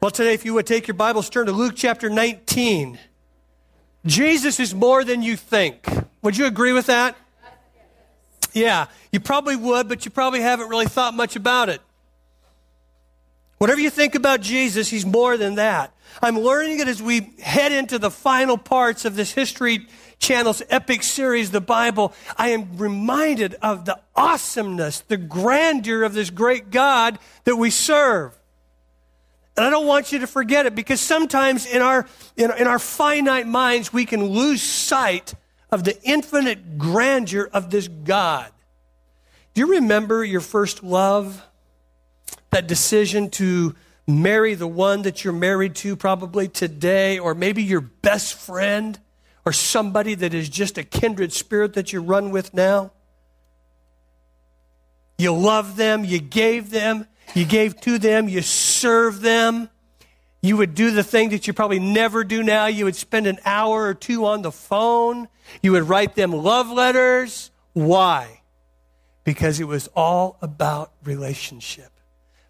Well, today, if you would take your Bibles, turn to Luke chapter 19. Jesus is more than you think. Would you agree with that? Yeah, you probably would, but you probably haven't really thought much about it. Whatever you think about Jesus, he's more than that. I'm learning it as we head into the final parts of this History Channel's epic series, The Bible. I am reminded of the awesomeness, the grandeur of this great God that we serve. And I don't want you to forget it, because sometimes in our finite minds, we can lose sight of the infinite grandeur of this God. Do you remember your first love? That decision to marry the one that you're married to probably today, or maybe your best friend, or somebody that is just a kindred spirit that you run with now. You love them, you gave to them, you serve them. You would do the thing that you probably never do now. You would spend an hour or two on the phone. You would write them love letters. Why? Because it was all about relationship.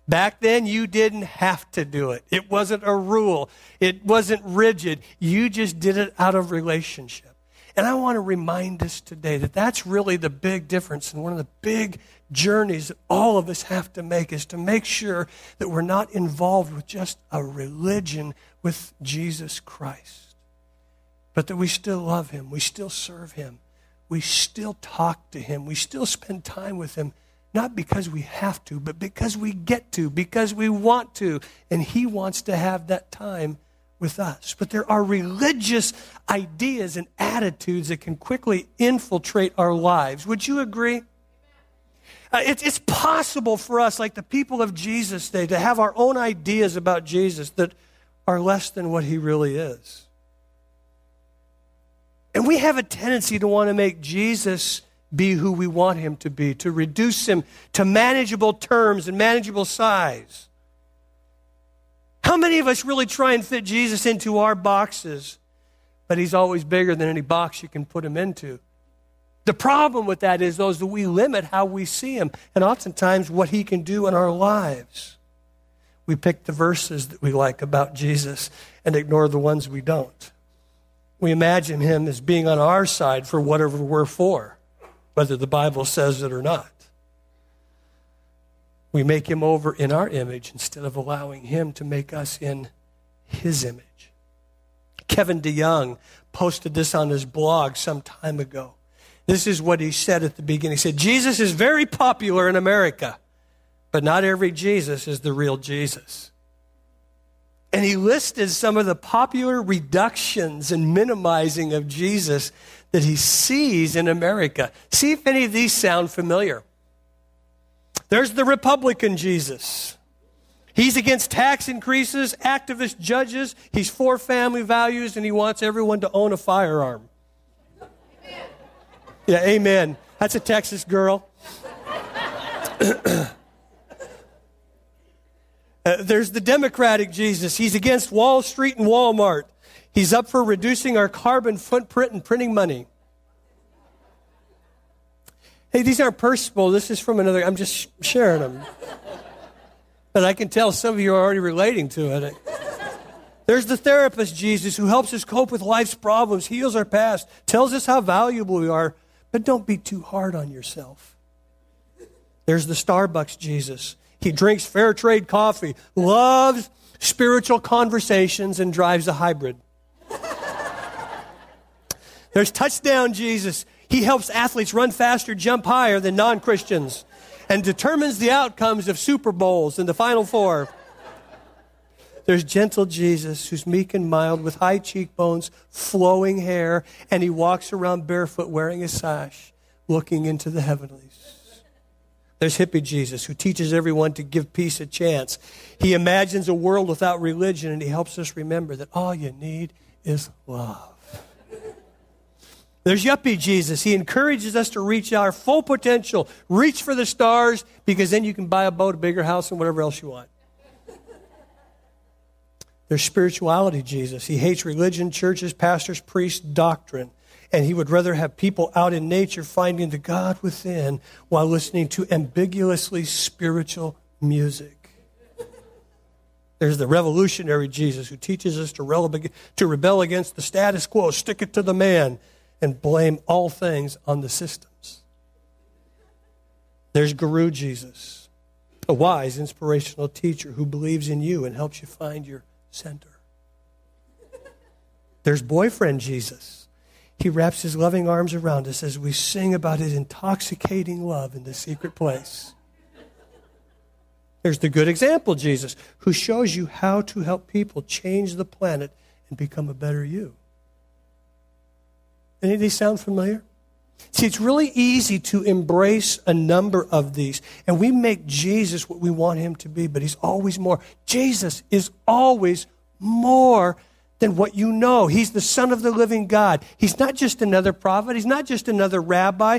Back then, you didn't have to do it. It wasn't a rule. It wasn't rigid. You just did it out of relationship. And I want to remind us today that that's really the big difference. And one of the big journeys that all of us have to make is to make sure that we're not involved with just a religion with Jesus Christ, but that we still love him. We still serve him. We still talk to him. We still spend time with him. Not because we have to, but because we get to, because we want to. And he wants to have that time with us. But there are religious ideas and attitudes that can quickly infiltrate our lives. Would you agree? It's possible for us, like the people of Jesus' day, to have our own ideas about Jesus that are less than what he really is. And we have a tendency to want to make Jesus be who we want him to be, to reduce him to manageable terms and manageable size. How many of us really try and fit Jesus into our boxes, but he's always bigger than any box you can put him into? The problem with that is, though, that we limit how we see him and oftentimes what he can do in our lives. We pick the verses that we like about Jesus and ignore the ones we don't. We imagine him as being on our side for whatever we're for, whether the Bible says it or not. We make him over in our image instead of allowing him to make us in his image. Kevin DeYoung posted this on his blog some time ago. This is what he said at the beginning. He said, Jesus is very popular in America, but not every Jesus is the real Jesus. And he listed some of the popular reductions and minimizing of Jesus that he sees in America. See if any of these sound familiar. There's the Republican Jesus. He's against tax increases, activist judges. He's for family values, and he wants everyone to own a firearm. Amen. Yeah, amen. That's a Texas girl. There's the Democratic Jesus. He's against Wall Street and Walmart. He's up for reducing our carbon footprint and printing money. Hey, these aren't personal. This is from another. I'm just sharing them. But I can tell some of you are already relating to it. There's the therapist Jesus, who helps us cope with life's problems, heals our past, tells us how valuable we are, but don't be too hard on yourself. There's the Starbucks Jesus. He drinks fair trade coffee, loves spiritual conversations, and drives a hybrid. There's Touchdown Jesus. He helps athletes run faster, jump higher than non-Christians, and determines the outcomes of Super Bowls and the Final Four. There's Gentle Jesus, who's meek and mild with high cheekbones, flowing hair, and he walks around barefoot wearing a sash, looking into the heavenlies. There's Hippie Jesus, who teaches everyone to give peace a chance. He imagines a world without religion, and he helps us remember that all you need is love. There's Yuppie Jesus. He encourages us to reach our full potential, reach for the stars, because then you can buy a boat, a bigger house, and whatever else you want. There's Spirituality Jesus. He hates religion, churches, pastors, priests, doctrine. And he would rather have people out in nature finding the God within while listening to ambiguously spiritual music. There's the revolutionary Jesus who teaches us to rebel against the status quo, stick it to the man, and blame all things on the systems. There's Guru Jesus, a wise, inspirational teacher who believes in you and helps you find your center. There's boyfriend Jesus. He wraps his loving arms around us as we sing about his intoxicating love in the secret place. There's the good example, Jesus, who shows you how to help people change the planet and become a better you. Any of these sound familiar? See, it's really easy to embrace a number of these, and we make Jesus what we want him to be, but he's always more. Jesus is always more than what you know. He's the Son of the living God. He's not just another prophet. He's not just another rabbi.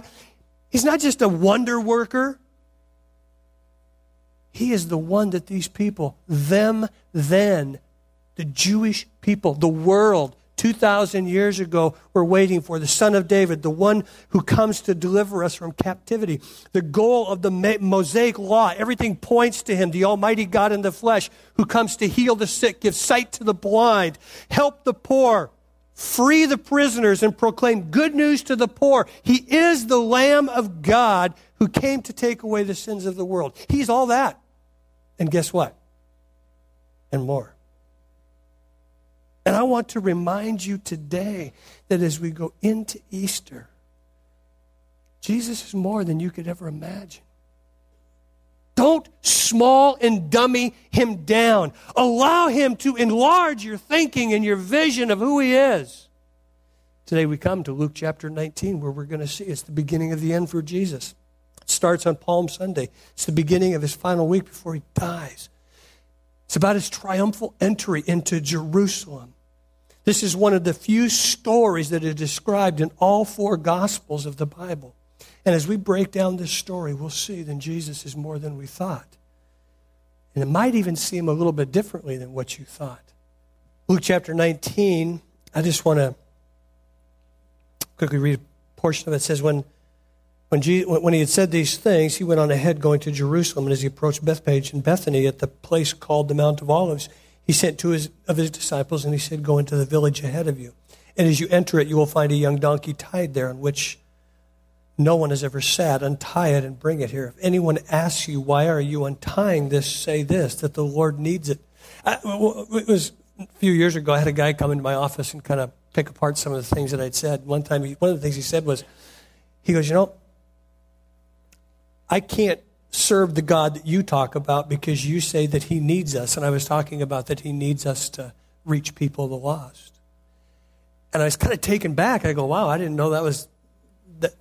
He's not just a wonder worker. He is the one that these people, the Jewish people, the world, 2,000 years ago, were waiting for. The Son of David, the one who comes to deliver us from captivity. The goal of the Mosaic law, everything points to him, the Almighty God in the flesh, who comes to heal the sick, give sight to the blind, help the poor, free the prisoners, and proclaim good news to the poor. He is the Lamb of God who came to take away the sins of the world. He's all that. And guess what? And more. And I want to remind you today that as we go into Easter, Jesus is more than you could ever imagine. Don't small and dummy him down. Allow him to enlarge your thinking and your vision of who he is. Today we come to Luke chapter 19, where we're going to see it's the beginning of the end for Jesus. It starts on Palm Sunday. It's the beginning of his final week before he dies. It's about his triumphal entry into Jerusalem. This is one of the few stories that are described in all four Gospels of the Bible. And as we break down this story, we'll see that Jesus is more than we thought. And it might even seem a little bit differently than what you thought. Luke chapter 19, I just want to quickly read a portion of it. It says, when he had said these things, he went on ahead going to Jerusalem. And as he approached Bethpage and Bethany at the place called the Mount of Olives, he sent two of his disciples, and he said, "Go into the village ahead of you. And as you enter it, you will find a young donkey tied there on which no one has ever sat. Untie it and bring it here. If anyone asks you, 'Why are you untying this?' say this, that the Lord needs it." It was a few years ago, I had a guy come into my office and kind of pick apart some of the things that I'd said. One time, one of the things he said was, he goes, "I can't serve the God that you talk about because you say that he needs us." And I was talking about that he needs us to reach people, the lost. And I was kind of taken back. I go, wow, I didn't know that was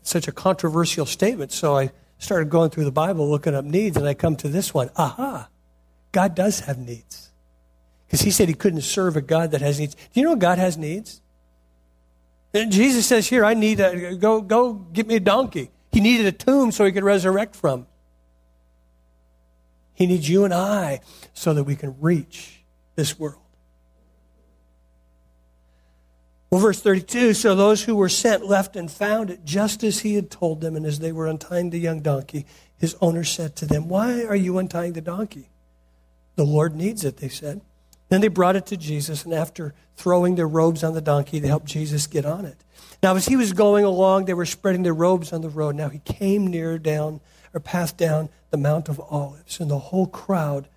such a controversial statement. So I started going through the Bible, looking up needs, and I come to this one. Aha, God does have needs. Because he said he couldn't serve a God that has needs. Do you know God has needs? And Jesus says, here, I need go get me a donkey. He needed a tomb so he could resurrect from. He needs you and I so that we can reach this world. Well, verse 32, so those who were sent left and found it just as he had told them, and as they were untying the young donkey, his owner said to them, "Why are you untying the donkey?" "The Lord needs it," they said. Then they brought it to Jesus, and after throwing their robes on the donkey, they helped Jesus get on it. Now, as he was going along, they were spreading their robes on the road. Now he came passed down the Mount of Olives, and the whole crowd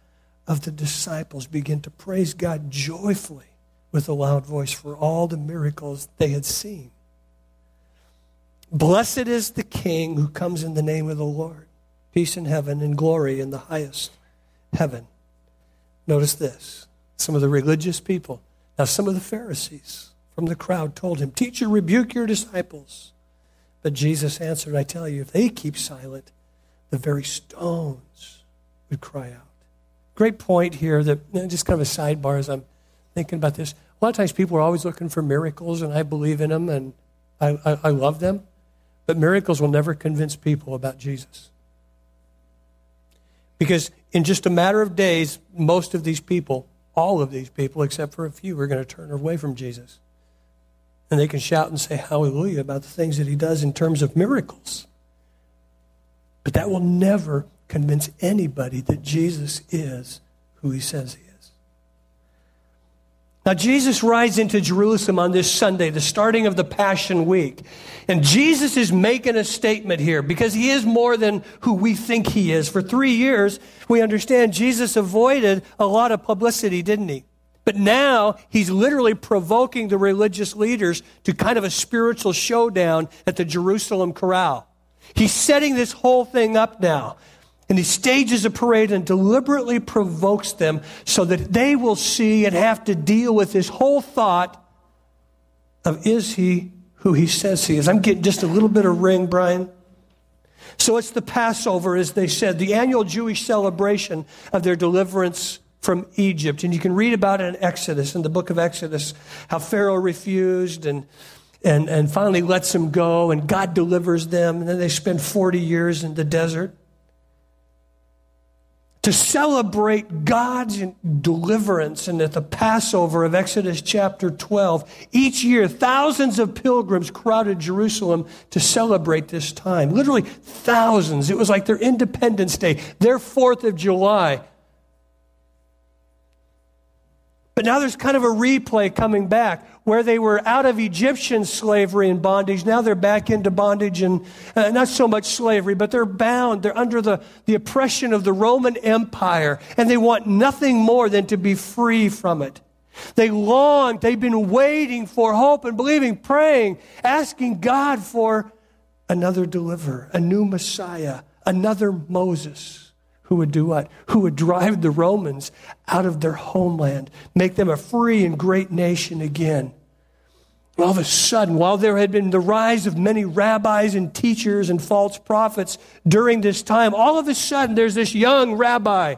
of the disciples began to praise God joyfully with a loud voice for all the miracles they had seen. "Blessed is the King who comes in the name of the Lord. Peace in heaven and glory in the highest heaven." Notice this. Some of the religious people, now some of the Pharisees from the crowd, told him, "Teacher, rebuke your disciples." But Jesus answered, "I tell you, if they keep silent, the very stones would cry out." Great point here, that just kind of a sidebar as I'm thinking about this. A lot of times people are always looking for miracles, and I believe in them, and I love them. But miracles will never convince people about Jesus. Because in just a matter of days, most of these people, all of these people, except for a few, are going to turn away from Jesus. And they can shout and say hallelujah about the things that he does in terms of miracles. But that will never convince anybody that Jesus is who he says he is. Now, Jesus rides into Jerusalem on this Sunday, the starting of the Passion Week. And Jesus is making a statement here because he is more than who we think he is. For 3 years, we understand Jesus avoided a lot of publicity, didn't he? But now he's literally provoking the religious leaders to kind of a spiritual showdown at the Jerusalem corral. He's setting this whole thing up now. And he stages a parade and deliberately provokes them so that they will see and have to deal with this whole thought of, is he who he says he is? I'm getting just a little bit of ring, Brian. So it's the Passover, as they said, the annual Jewish celebration of their deliverance from Egypt. And you can read about it in Exodus, in the book of Exodus, how Pharaoh refused and finally lets them go, and God delivers them. And then they spend 40 years in the desert to celebrate God's deliverance. And at the Passover of Exodus chapter 12, each year, thousands of pilgrims crowded Jerusalem to celebrate this time. Literally thousands. It was like their Independence Day, their 4th of July. But now there's kind of a replay coming back where they were out of Egyptian slavery and bondage. Now they're back into bondage and not so much slavery, but they're bound. They're under the oppression of the Roman Empire, and they want nothing more than to be free from it. They long, they've been waiting for hope and believing, praying, asking God for another deliverer, a new Messiah, another Moses. Who would do what? Who would drive the Romans out of their homeland, make them a free and great nation again. And all of a sudden, while there had been the rise of many rabbis and teachers and false prophets during this time, all of a sudden there's this young rabbi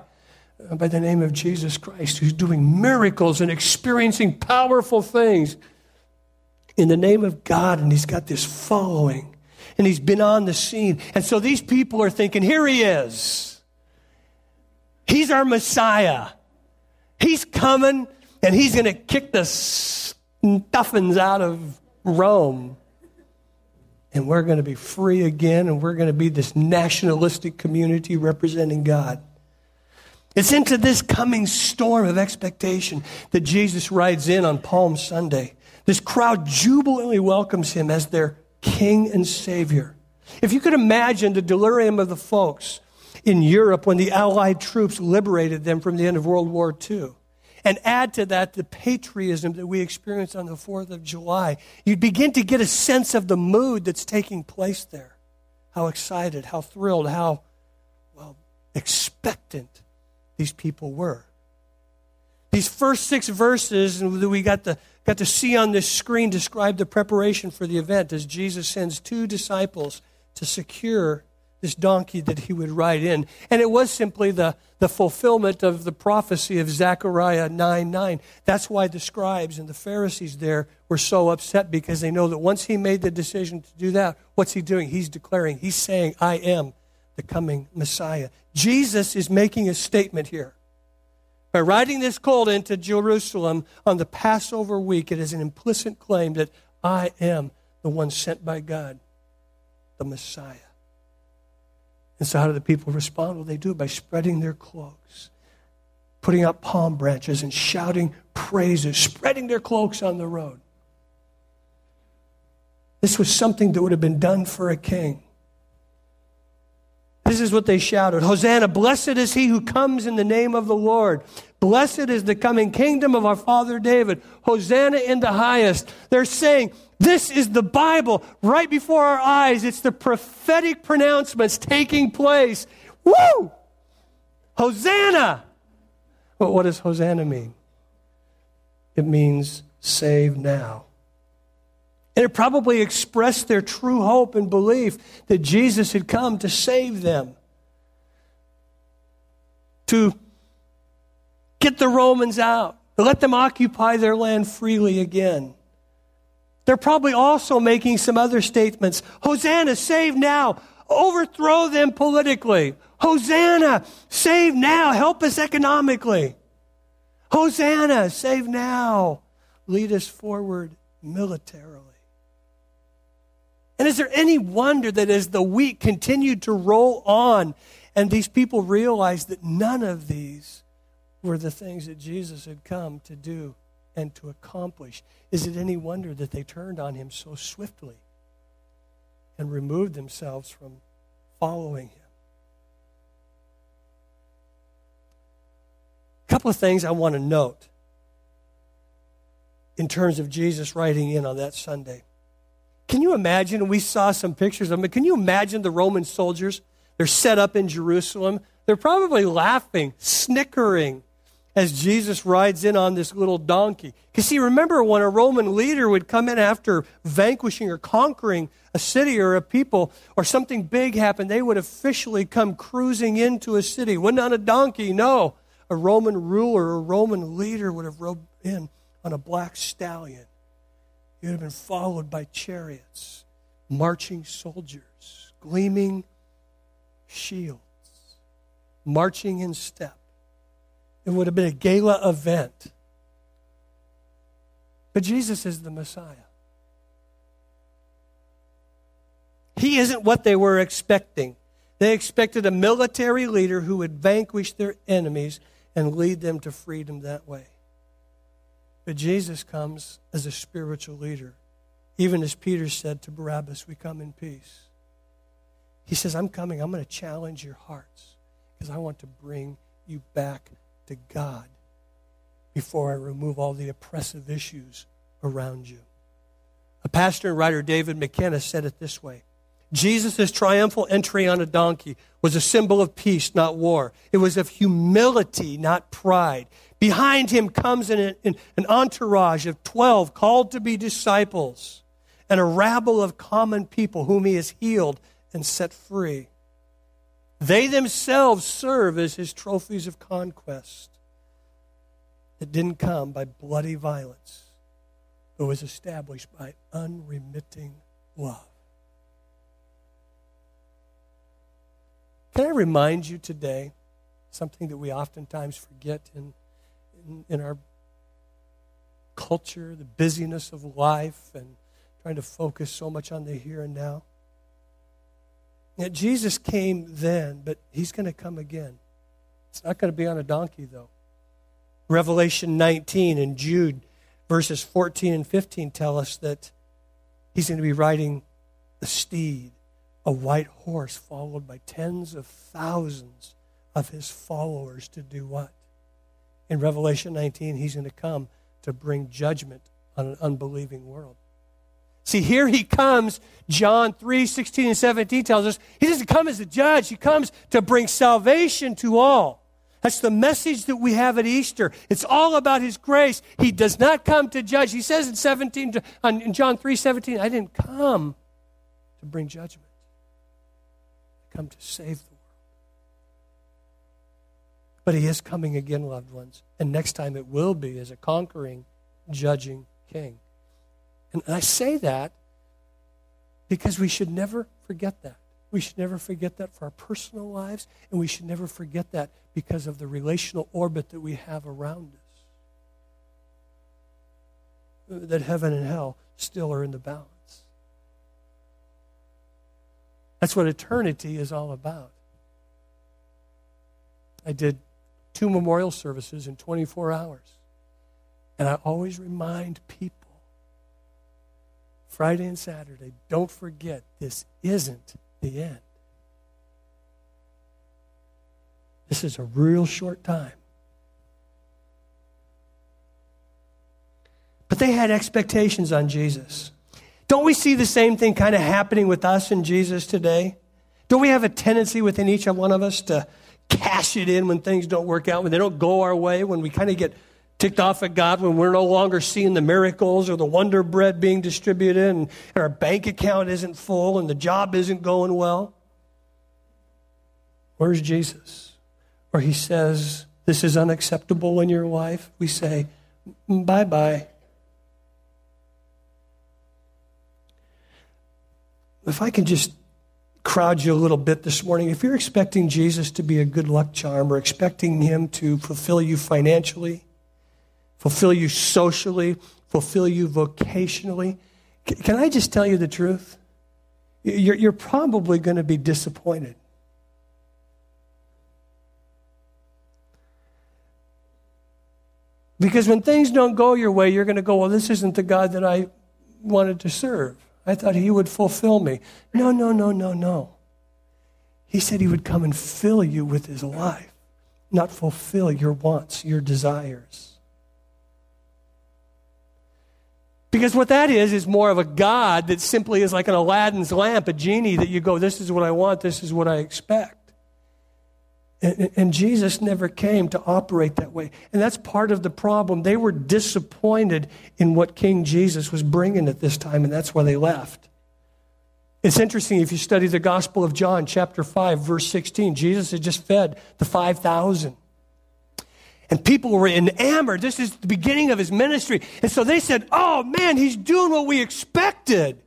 by the name of Jesus Christ who's doing miracles and experiencing powerful things in the name of God, and he's got this following, and he's been on the scene. And so these people are thinking, here he is. He's our Messiah. He's coming, and he's going to kick the stuffings out of Rome. And we're going to be free again, and we're going to be this nationalistic community representing God. It's into this coming storm of expectation that Jesus rides in on Palm Sunday. This crowd jubilantly welcomes him as their King and Savior. If you could imagine the delirium of the folks in Europe when the Allied troops liberated them from the end of World War II. And add to that the patriotism that we experienced on the 4th of July. You'd begin to get a sense of the mood that's taking place there. How excited, how thrilled, how, well, expectant these people were. These first 6 verses that we got to see on this screen describe the preparation for the event as Jesus sends 2 disciples to secure this donkey that he would ride in. And it was simply the fulfillment of the prophecy of Zechariah 9:9. That's why the scribes and the Pharisees there were so upset, because they know that once he made the decision to do that, what's he doing? He's declaring, he's saying, I am the coming Messiah. Jesus is making a statement here. By riding this colt into Jerusalem on the Passover week, it is an implicit claim that I am the one sent by God, the Messiah. And so how do the people respond? Well, they do it by spreading their cloaks, putting out palm branches and shouting praises, spreading their cloaks on the road. This was something that would have been done for a king. This is what they shouted. Hosanna, blessed is he who comes in the name of the Lord. Blessed is the coming kingdom of our father David. Hosanna in the highest. They're saying, this is the Bible right before our eyes. It's the prophetic pronouncements taking place. Woo! Hosanna! Well, what does Hosanna mean? It means save now. And it probably expressed their true hope and belief that Jesus had come to save them, to get the Romans out, to let them occupy their land freely again. They're probably also making some other statements. Hosanna, save now. Overthrow them politically. Hosanna, save now. Help us economically. Hosanna, save now. Lead us forward militarily. And is there any wonder that as the week continued to roll on and these people realized that none of these were the things that Jesus had come to do and to accomplish. Is it any wonder that they turned on him so swiftly and removed themselves from following him? A couple of things I want to note in terms of Jesus riding in on that Sunday. Can you imagine, and we saw some pictures of them, but can you imagine the Roman soldiers? They're set up in Jerusalem. They're probably laughing, snickering as Jesus rides in on this little donkey. Because see, remember when a Roman leader would come in after vanquishing or conquering a city or a people or something big happened, they would officially come cruising into a city. Wasn't on a donkey, no. A Roman ruler or a Roman leader would have rode in on a black stallion. He would have been followed by chariots, marching soldiers, gleaming shields, marching in step. It would have been a gala event. But Jesus is the Messiah. He isn't what they were expecting. They expected a military leader who would vanquish their enemies and lead them to freedom that way. But Jesus comes as a spiritual leader. Even as Peter said to Barabbas, we come in peace. He says, I'm coming. I'm going to challenge your hearts because I want to bring you back to God before I remove all the oppressive issues around you. A pastor and writer, David McKenna, said it this way. Jesus' triumphal entry on a donkey was a symbol of peace, not war. It was of humility, not pride. Behind him comes an entourage of 12 called to be disciples and a rabble of common people whom he has healed and set free. They themselves serve as his trophies of conquest that didn't come by bloody violence, but was established by unremitting love. Can I remind you today, something that we oftentimes forget in our culture, the busyness of life and trying to focus so much on the here and now? Now, Jesus came then, but he's going to come again. It's not going to be on a donkey, though. Revelation 19 and Jude verses 14 and 15 tell us that he's going to be riding a steed, a white horse, followed by tens of thousands of his followers to do what? In Revelation 19, he's going to come to bring judgment on an unbelieving world. See, here he comes, John 3, 16 and 17 tells us, he doesn't come as a judge. He comes to bring salvation to all. That's the message that we have at Easter. It's all about his grace. He does not come to judge. He says in John 3, 17, I didn't come to bring judgment. I come to save the world. But he is coming again, loved ones. And next time it will be as a conquering, judging king. And I say that because we should never forget that. We should never forget that for our personal lives, and we should never forget that because of the relational orbit that we have around us. That heaven and hell still are in the balance. That's what eternity is all about. I did 2 memorial services in 24 hours, and I always remind people, Friday and Saturday, don't forget, this isn't the end. This is a real short time. But they had expectations on Jesus. Don't we see the same thing kind of happening with us and Jesus today? Don't we have a tendency within each one of us to cash it in when things don't work out, when they don't go our way, when we kind of get ticked off at God when we're no longer seeing the miracles or the wonder bread being distributed and our bank account isn't full and the job isn't going well? Where's Jesus? Or he says, this is unacceptable in your life. We say, bye-bye. If I can just crowd you a little bit this morning, if you're expecting Jesus to be a good luck charm or expecting him to fulfill you financially, fulfill you socially, fulfill you vocationally, can I just tell you the truth? You're probably going to be disappointed. Because when things don't go your way, you're going to go, well, this isn't the God that I wanted to serve. I thought he would fulfill me. No, no, no, no, no. He said he would come and fill you with his life, not fulfill your wants, your desires. Because what that is more of a God that simply is like an Aladdin's lamp, a genie that you go, this is what I want, this is what I expect. And Jesus never came to operate that way. And that's part of the problem. They were disappointed in what King Jesus was bringing at this time, and that's why they left. It's interesting, if you study the Gospel of John, chapter 5, verse 16, Jesus had just fed the 5,000. And people were enamored. This is the beginning of his ministry. And so they said, oh, man, he's doing what we expected.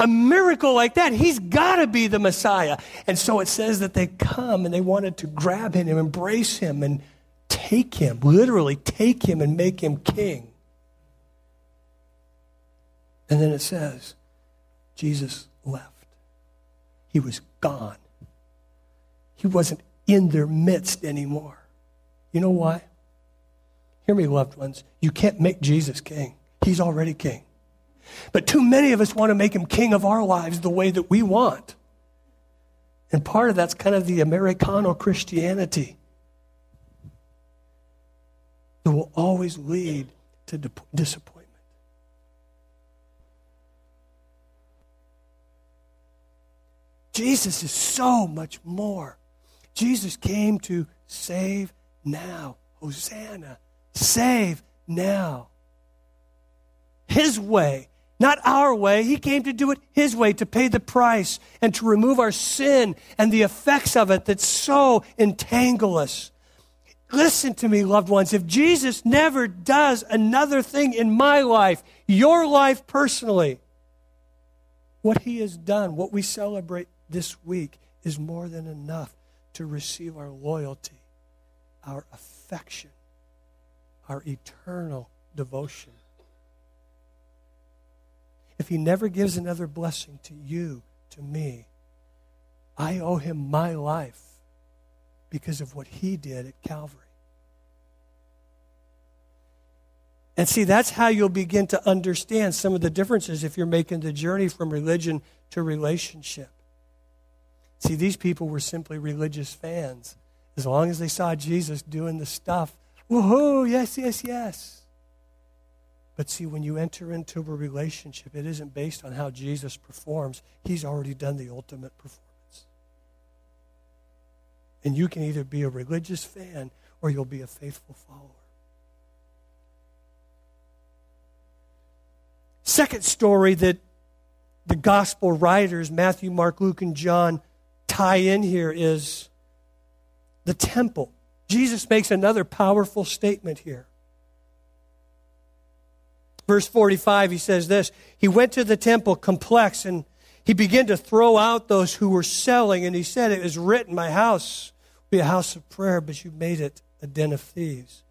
A miracle like that. He's got to be the Messiah. And so it says that they come and they wanted to grab him and embrace him and take him, literally take him and make him king. And then it says, Jesus left. He was gone. He wasn't in their midst anymore. You know why? Hear me, loved ones. You can't make Jesus king. He's already king. But too many of us want to make him king of our lives the way that we want. And part of that's kind of the Americano Christianity that will always lead to disappointment. Jesus is so much more. Jesus came to save now. Hosanna. Save now. His way, not our way. He came to do it his way, to pay the price and to remove our sin and the effects of it that so entangle us. Listen to me, loved ones. If Jesus never does another thing in my life, your life personally, what he has done, what we celebrate this week is more than enough to receive our loyalty, our affection, our eternal devotion. If he never gives another blessing to you, to me, I owe him my life because of what he did at Calvary. And see, that's how you'll begin to understand some of the differences if you're making the journey from religion to relationship. See, these people were simply religious fans. As long as they saw Jesus doing the stuff, woohoo, yes, yes, yes. But see, when you enter into a relationship, it isn't based on how Jesus performs. He's already done the ultimate performance. And you can either be a religious fan or you'll be a faithful follower. Second story that the gospel writers, Matthew, Mark, Luke, and John, tie in here is the temple. Jesus makes another powerful statement here. Verse 45, he says this, he went to the temple complex and he began to throw out those who were selling, and he said, it is written, my house will be a house of prayer, but you made it a den of thieves.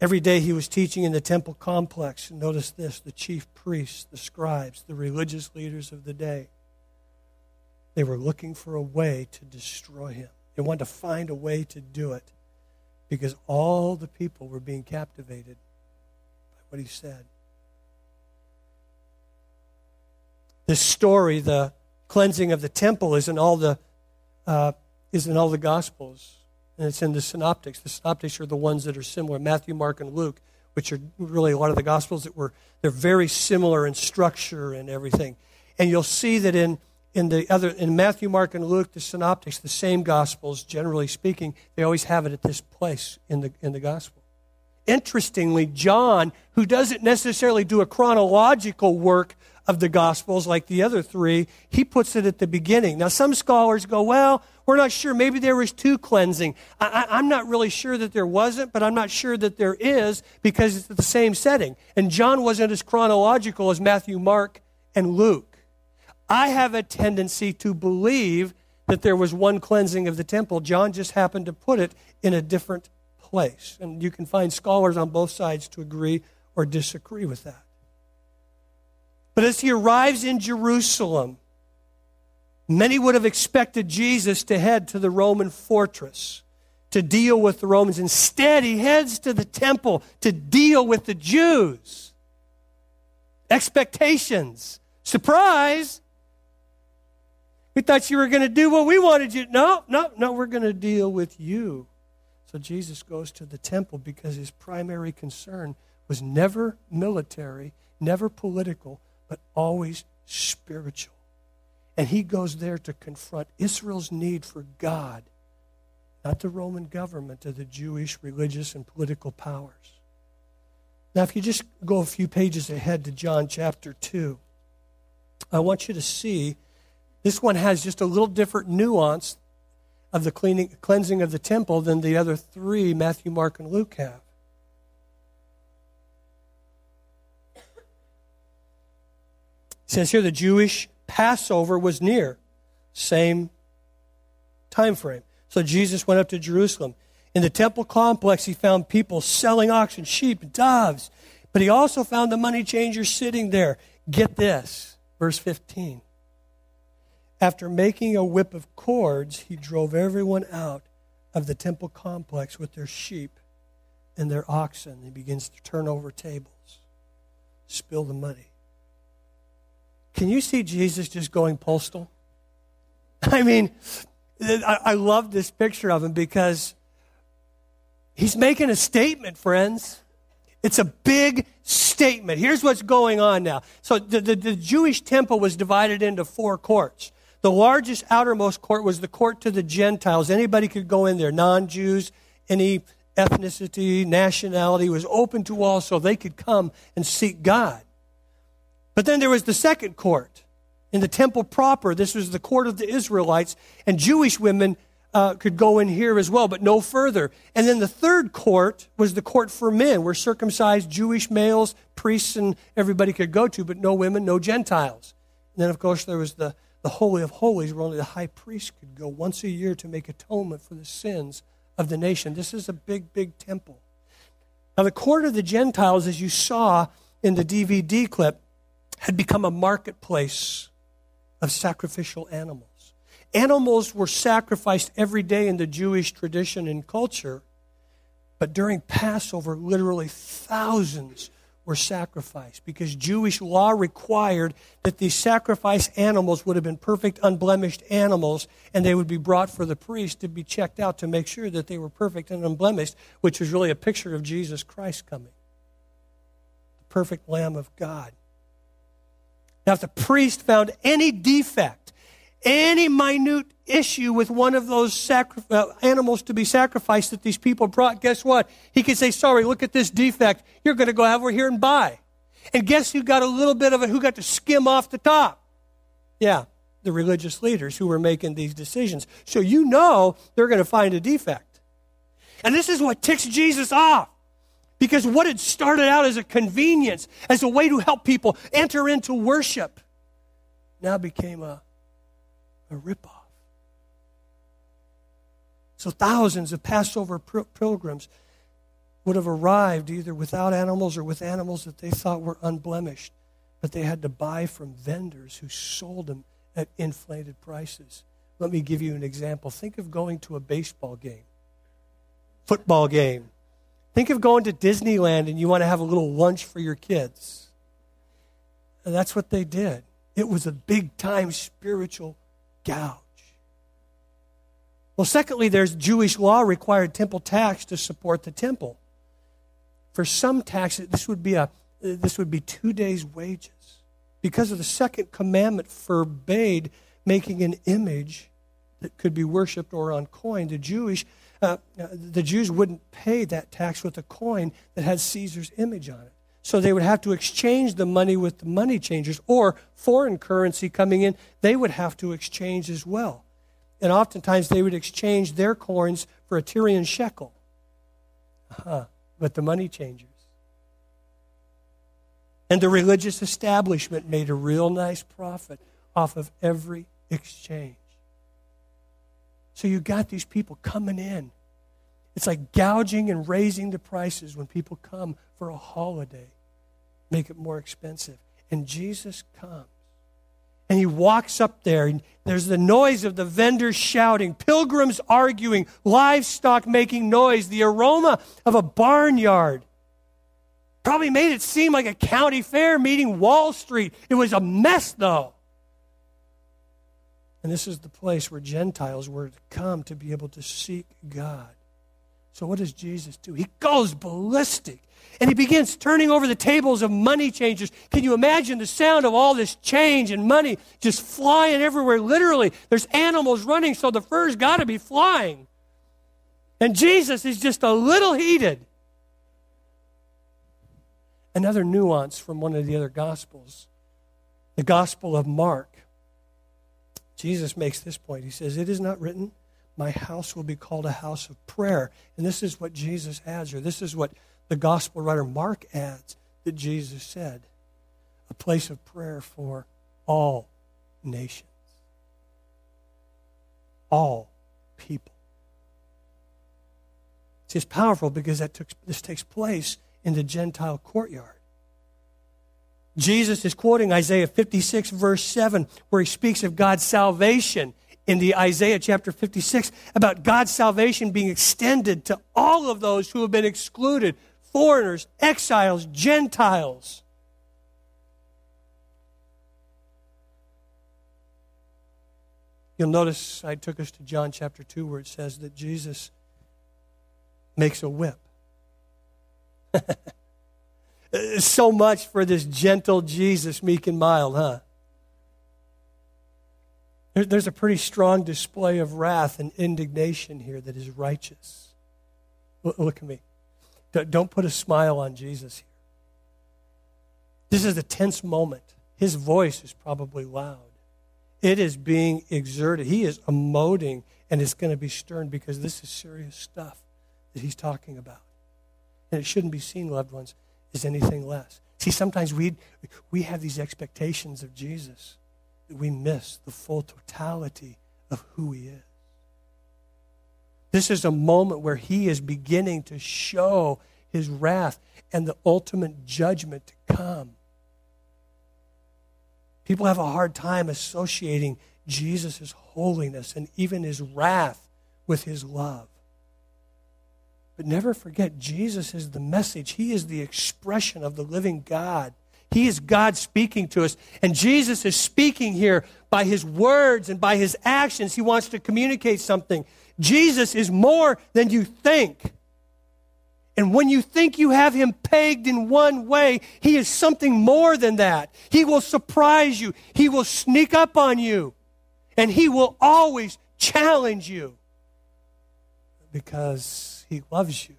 Every day he was teaching in the temple complex. And notice this, the chief priests, the scribes, the religious leaders of the day, they were looking for a way to destroy him. They wanted to find a way to do it because all the people were being captivated by what he said. This story, the cleansing of the temple, is in all the Gospels, and it's in the Synoptics. The Synoptics are the ones that are similar, Matthew, Mark, and Luke, which are really a lot of the Gospels they're very similar in structure and everything. And you'll see that in Matthew, Mark, and Luke, the Synoptics, the same Gospels, generally speaking, they always have it at this place in the Gospel. Interestingly, John, who doesn't necessarily do a chronological work of the Gospels like the other three, he puts it at the beginning. Now, some scholars go, well, we're not sure. Maybe there was two cleansing. I'm not really sure that there wasn't, but I'm not sure that there is because it's the same setting. And John wasn't as chronological as Matthew, Mark, and Luke. I have a tendency to believe that there was one cleansing of the temple. John just happened to put it in a different place. And you can find scholars on both sides to agree or disagree with that. But as he arrives in Jerusalem, many would have expected Jesus to head to the Roman fortress. to deal with the Romans. Instead, he heads to the temple to deal with the Jews. Expectations. Surprise! We thought you were going to do what we wanted you. No, we're going to deal with you. So Jesus goes to the temple because his primary concern was never military, never political, but always spiritual. And he goes there to confront Israel's need for God, not the Roman government or the Jewish religious and political powers. Now, if you just go a few pages ahead to John chapter 2, I want you to see this one has just a little different nuance of the cleansing of the temple than the other three, Matthew, Mark, and Luke, have. It says here the Jewish Passover was near, same time frame. So Jesus went up to Jerusalem. In the temple complex, he found people selling oxen, sheep, and doves. But he also found the money changer sitting there. Get this, verse 15. After making a whip of cords, he drove everyone out of the temple complex with their sheep and their oxen. He begins to turn over tables, spill the money. Can you see Jesus just going postal? I mean, I love this picture of him because he's making a statement, friends. It's a big statement. Here's what's going on now. So the Jewish temple was divided into four courts. The largest, outermost court was the court to the Gentiles. Anybody could go in there, non-Jews, any ethnicity, nationality was open to all, so they could come and seek God. But then there was the second court in the temple proper. This was the court of the Israelites, and Jewish women could go in here as well, but no further. And then the third court was the court for men, where circumcised Jewish males, priests, and everybody could go to, but no women, no Gentiles. And then, of course, there was the Holy of Holies, where only the high priest could go once a year to make atonement for the sins of the nation. This is a big, big temple. Now, the court of the Gentiles, as you saw in the DVD clip, had become a marketplace of sacrificial animals. Animals were sacrificed every day in the Jewish tradition and culture, but during Passover, literally thousands were sacrificed because Jewish law required that these sacrifice animals would have been perfect, unblemished animals, and they would be brought for the priest to be checked out to make sure that they were perfect and unblemished, which was really a picture of Jesus Christ coming, the perfect Lamb of God. Now, if the priest found any defect, any minute issue with one of those animals to be sacrificed that these people brought, guess what? He could say, sorry, look at this defect. You're going to go over here and buy. And guess who got a little bit of it, who got to skim off the top? Yeah, the religious leaders who were making these decisions. So you know they're going to find a defect. And this is what ticks Jesus off. Because what had started out as a convenience, as a way to help people enter into worship, now became a ripoff. So thousands of Passover pilgrims would have arrived either without animals or with animals that they thought were unblemished, but they had to buy from vendors who sold them at inflated prices. Let me give you an example. Think of going to a baseball game, football game. Think of going to Disneyland and you want to have a little lunch for your kids. And that's what they did. It was a big-time spiritual gouge. Well, secondly, there's Jewish law required temple tax to support the temple. For some taxes, this would be 2 days' wages because of the second commandment forbade making an image that could be worshipped or on coin. The Jews wouldn't pay that tax with a coin that had Caesar's image on it. So they would have to exchange the money with the money changers, or foreign currency coming in, they would have to exchange as well. And oftentimes they would exchange their coins for a Tyrian shekel. But the money changers. And the religious establishment made a real nice profit off of every exchange. So you got these people coming in. It's like gouging and raising the prices when people come for a holiday. Make it more expensive. And Jesus comes And he walks up there, and there's the noise of the vendors shouting, pilgrims arguing, livestock making noise, the aroma of a barnyard. Probably made it seem like a county fair meeting Wall Street. It was a mess, though. And this is the place where Gentiles were to come to be able to seek God. So what does Jesus do? He goes ballistic, and he begins turning over the tables of money changers. Can you imagine the sound of all this change and money just flying everywhere? Literally, there's animals running, so the fur's got to be flying. And Jesus is just a little heated. Another nuance from one of the other Gospels, the Gospel of Mark. Jesus makes this point. He says, it is not written, my house will be called a house of prayer. And this is what Jesus adds, or this is what the gospel writer Mark adds that Jesus said, a place of prayer for all nations, all people. See, it's powerful because this takes place in the Gentile courtyard. Jesus is quoting Isaiah 56, verse 7, where he speaks of God's salvation in the Isaiah chapter 56, about God's salvation being extended to all of those who have been excluded, foreigners, exiles, Gentiles. You'll notice I took us to John chapter 2 where it says that Jesus makes a whip. So much for this gentle Jesus, meek and mild, huh? There's a pretty strong display of wrath and indignation here that is righteous. Look at me. Don't put a smile on Jesus here. This is a tense moment. His voice is probably loud. It is being exerted. He is emoting, and it's going to be stern because this is serious stuff that he's talking about. And it shouldn't be seen, loved ones, as anything less. See, sometimes we have these expectations of Jesus. We miss the full totality of who he is. This is a moment where he is beginning to show his wrath and the ultimate judgment to come. People have a hard time associating Jesus' holiness and even his wrath with his love. But never forget, Jesus is the message. He is the expression of the living God. He is God speaking to us. And Jesus is speaking here by his words and by his actions. He wants to communicate something. Jesus is more than you think. And when you think you have him pegged in one way, he is something more than that. He will surprise you. He will sneak up on you. And he will always challenge you because he loves you,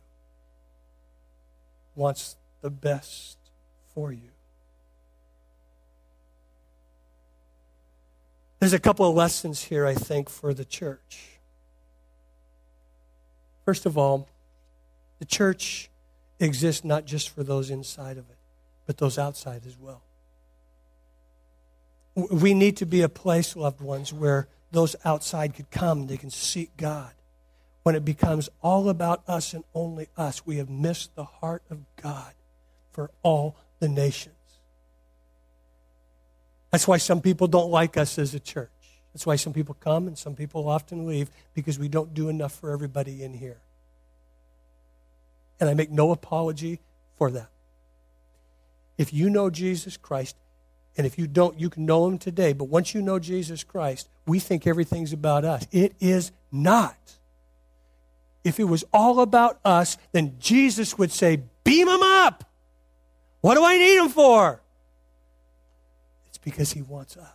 wants the best for you. There's a couple of lessons here, I think, for the church. First of all, the church exists not just for those inside of it, but those outside as well. We need to be a place, loved ones, where those outside could come, they can seek God. When it becomes all about us and only us, we have missed the heart of God for all the nations. That's why some people don't like us as a church. That's why some people come and some people often leave, because we don't do enough for everybody in here. And I make no apology for that. If you know Jesus Christ, and if you don't, you can know him today, but once you know Jesus Christ, we think everything's about us. It is not. If it was all about us, then Jesus would say, beam him up. What do I need him for? Because he wants us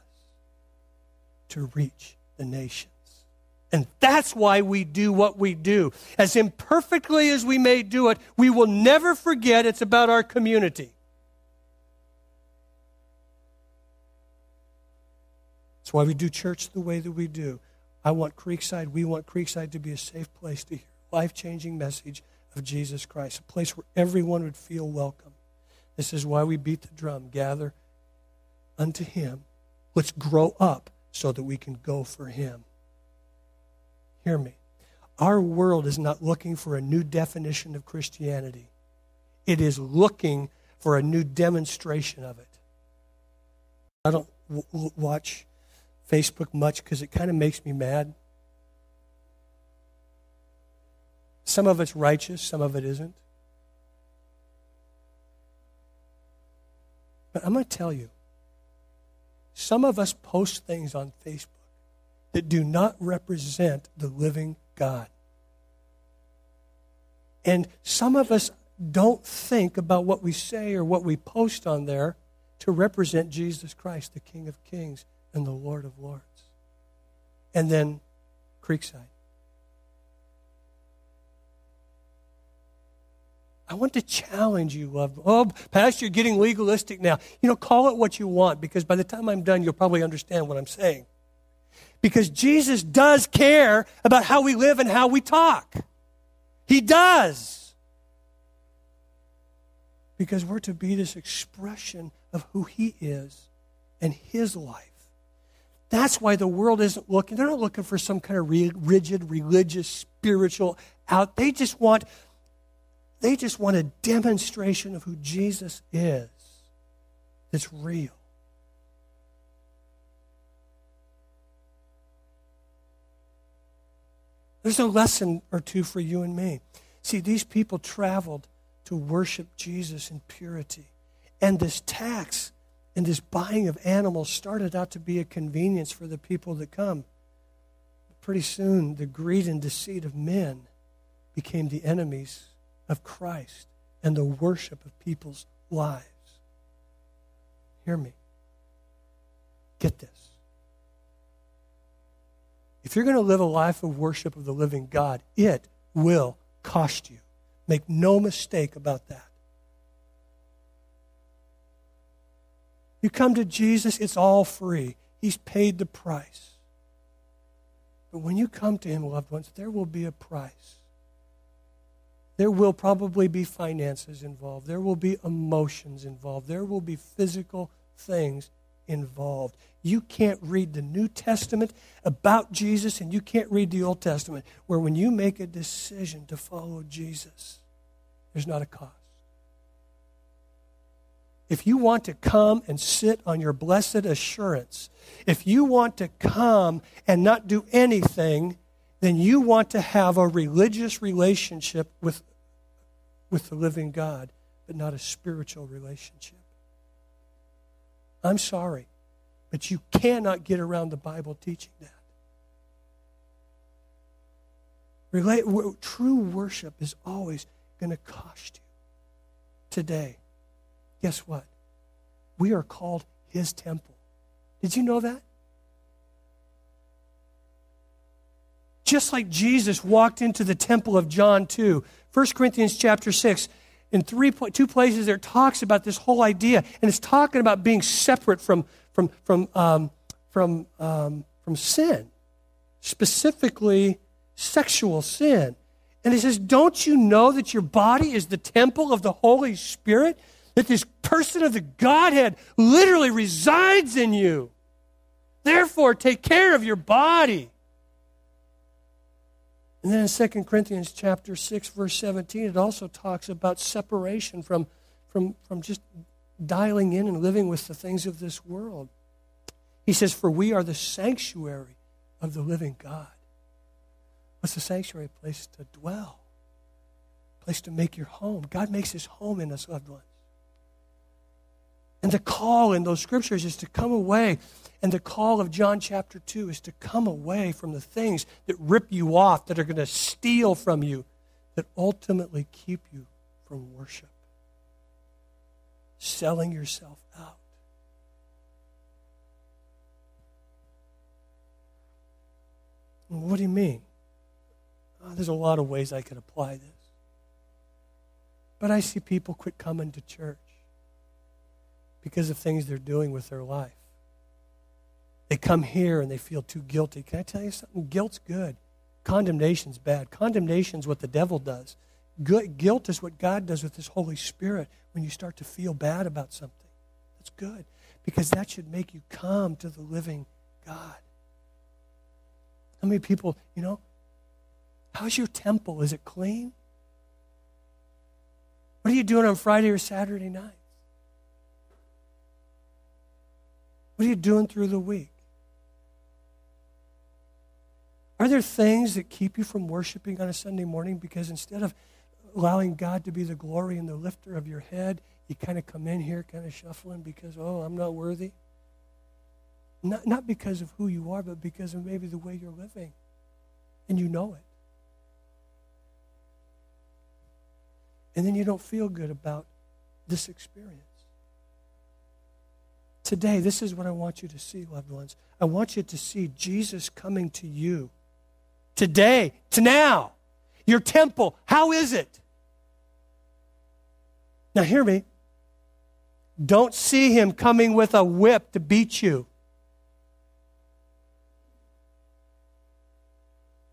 to reach the nations. And that's why we do what we do. As imperfectly as we may do it, we will never forget it's about our community. That's why we do church the way that we do. I want Creekside, we want Creekside to be a safe place to hear the life-changing message of Jesus Christ, a place where everyone would feel welcome. This is why we beat the drum, gather unto him. Let's grow up so that we can go for him. Hear me. Our world is not looking for a new definition of Christianity. It is looking for a new demonstration of it. I don't watch Facebook much because it kind of makes me mad. Some of it's righteous, some of it isn't. But I'm going to tell you, some of us post things on Facebook that do not represent the living God. And some of us don't think about what we say or what we post on there to represent Jesus Christ, the King of Kings and the Lord of Lords. And then Creekside. I want to challenge you, loved. Oh, Pastor, you're getting legalistic now. You know, call it what you want, because by the time I'm done, you'll probably understand what I'm saying. Because Jesus does care about how we live and how we talk. He does. Because we're to be this expression of who He is and His life. That's why the world isn't looking. They're not looking for some kind of rigid, religious, spiritual out. They just want a demonstration of who Jesus is that's real. There's a lesson or two for you and me. See, these people traveled to worship Jesus in purity. And this tax and this buying of animals started out to be a convenience for the people that come. But pretty soon, the greed and deceit of men became the enemies of Christ and the worship of people's lives. Hear me. Get this. If you're going to live a life of worship of the living God, it will cost you. Make no mistake about that. You come to Jesus, it's all free. He's paid the price. But when you come to Him, loved ones, there will be a price. There will probably be finances involved. There will be emotions involved. There will be physical things involved. You can't read the New Testament about Jesus, and you can't read the Old Testament, where when you make a decision to follow Jesus, there's not a cost. If you want to come and sit on your blessed assurance, if you want to come and not do anything, then you want to have a religious relationship with the living God, but not a spiritual relationship. I'm sorry, but you cannot get around the Bible teaching that. True worship is always going to cost you. Today, guess what? We are called His temple. Did you know that? Just like Jesus walked into the temple of John 2, 1 Corinthians chapter 6, in two places there it talks about this whole idea, and it's talking about being separate from sin, specifically sexual sin. And it says, don't you know that your body is the temple of the Holy Spirit, that this person of the Godhead literally resides in you? Therefore, take care of your body. And then in 2 Corinthians chapter 6, verse 17, it also talks about separation from just dialing in and living with the things of this world. He says, for we are the sanctuary of the living God. What's the sanctuary? A place to dwell, a place to make your home. God makes His home in us, loved ones. And the call in those scriptures is to come away. And the call of John chapter 2 is to come away from the things that rip you off, that are going to steal from you, that ultimately keep you from worship. Selling yourself out. Well, what do you mean? Oh, there's a lot of ways I could apply this. But I see people quit coming to church because of things they're doing with their life. They come here and they feel too guilty. Can I tell you something? Guilt's good. Condemnation's bad. Condemnation's what the devil does. Guilt is what God does with His Holy Spirit when you start to feel bad about something. That's good, because that should make you come to the living God. How many people, you know, how's your temple? Is it clean? What are you doing on Friday or Saturday night? What are you doing through the week? Are there things that keep you from worshiping on a Sunday morning because instead of allowing God to be the glory and the lifter of your head, you kind of come in here kind of shuffling because, oh, I'm not worthy? Not because of who you are, but because of maybe the way you're living, and you know it. And then you don't feel good about this experience. Today, this is what I want you to see, loved ones. I want you to see Jesus coming to you today, to now. Your temple, how is it? Now hear me. Don't see him coming with a whip to beat you.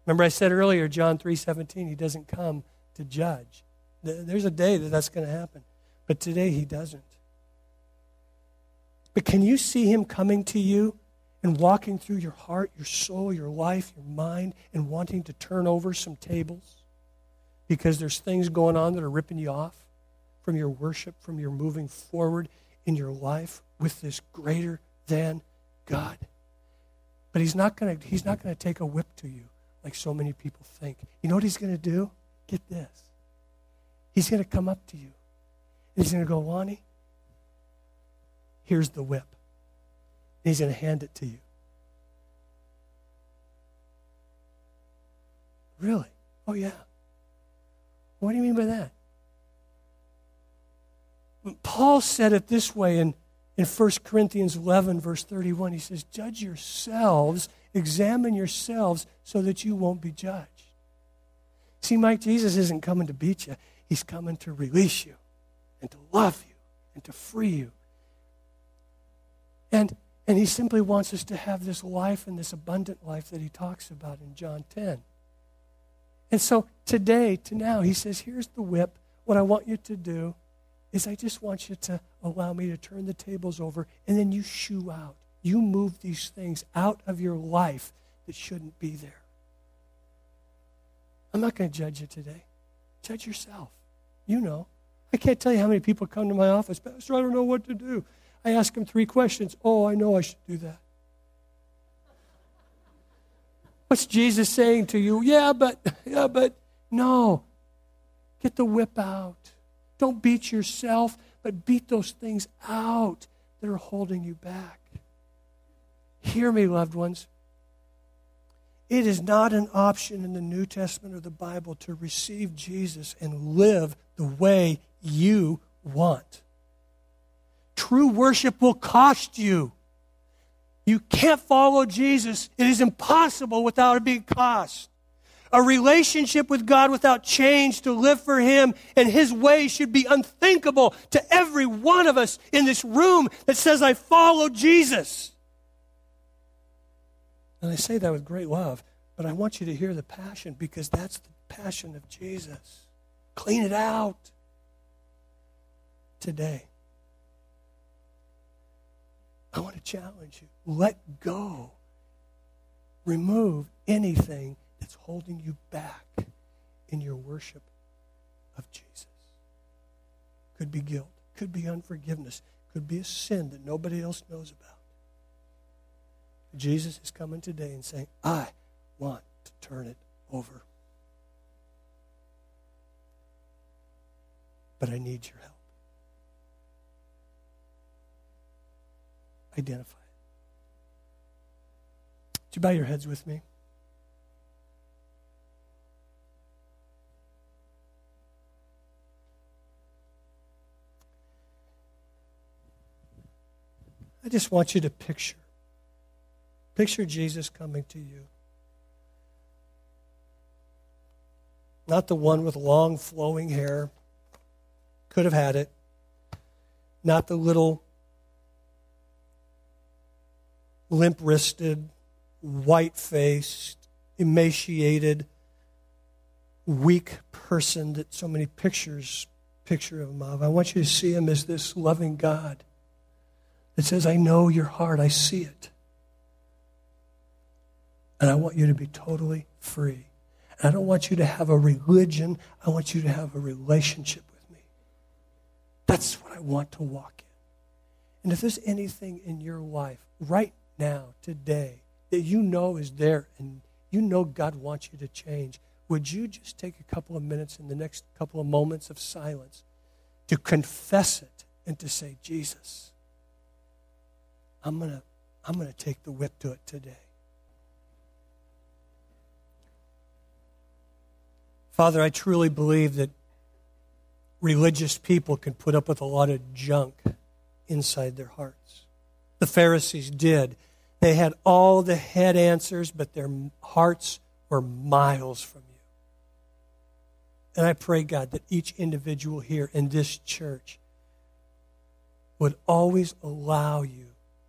Remember I said earlier, John 3:17, he doesn't come to judge. There's a day that that's going to happen. But today he doesn't. But can you see him coming to you and walking through your heart, your soul, your life, your mind, and wanting to turn over some tables because there's things going on that are ripping you off from your worship, from your moving forward in your life with this greater than God? But he's not going to take a whip to you like so many people think. You know what he's going to do? Get this. He's going to come up to you. He's going to go, Lonnie, here's the whip. And he's going to hand it to you. Really? Oh, yeah. What do you mean by that? Paul said it this way in 1 Corinthians 11, verse 31. He says, judge yourselves, examine yourselves so that you won't be judged. See, Mike, Jesus isn't coming to beat you. He's coming to release you and to love you and to free you. And he simply wants us to have this life and this abundant life that he talks about in John 10. And so today, to now, he says, here's the whip. What I want you to do is I just want you to allow me to turn the tables over, and then you shoo out. You move these things out of your life that shouldn't be there. I'm not going to judge you today. Judge yourself. You know. I can't tell you how many people come to my office. Pastor, I don't know what to do. I ask them 3 questions. Oh, I know I should do that. What's Jesus saying to you? Yeah, but. No. Get the whip out. Don't beat yourself, but beat those things out that are holding you back. Hear me, loved ones. It is not an option in the New Testament or the Bible to receive Jesus and live the way you want. True worship will cost you. You can't follow Jesus. It is impossible without it being cost. A relationship with God without change to live for him and his way should be unthinkable to every one of us in this room that says, I follow Jesus. And I say that with great love, but I want you to hear the passion because that's the passion of Jesus. Clean it out today. I want to challenge you. Let go. Remove anything that's holding you back in your worship of Jesus. Could be guilt. Could be unforgiveness. Could be a sin that nobody else knows about. Jesus is coming today and saying, I want to turn it over. But I need your help. Identify it. Would you bow your heads with me? I just want you to picture. Picture Jesus coming to you. Not the one with long flowing hair. Could have had it. Not the little limp-wristed, white-faced, emaciated, weak person that so many pictures picture him of. I want you to see him as this loving God that says, I know your heart, I see it. And I want you to be totally free. And I don't want you to have a religion. I want you to have a relationship with me. That's what I want to walk in. And if there's anything in your life right now, today, that you know is there and you know God wants you to change, would you just take a couple of minutes in the next couple of moments of silence to confess it and to say, Jesus, I'm gonna take the whip to it today. Father, I truly believe that religious people can put up with a lot of junk inside their hearts. The Pharisees did. They had all the head answers, but their hearts were miles from you. And I pray, God, that each individual here in this church would always allow you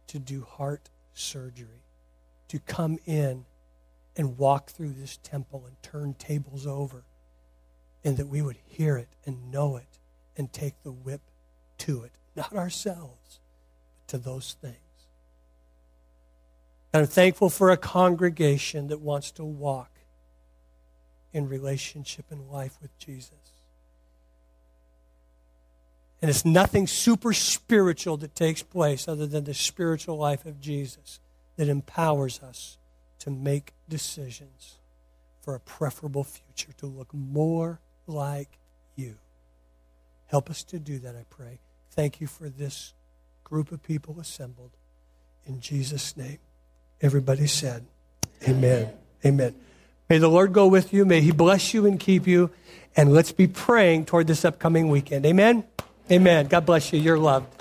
to do heart surgery, to come in and walk through this temple and turn tables over, and that we would hear it and know it and take the whip to it, not ourselves, but to those things. And I'm thankful for a congregation that wants to walk in relationship and life with Jesus. And it's nothing super spiritual that takes place other than the spiritual life of Jesus that empowers us to make decisions for a preferable future, to look more like you. Help us to do that, I pray. Thank you for this group of people assembled. In Jesus' name, everybody said, amen. Amen. May the Lord go with you. May he bless you and keep you. And let's be praying toward this upcoming weekend. Amen? Amen. God bless you. You're loved.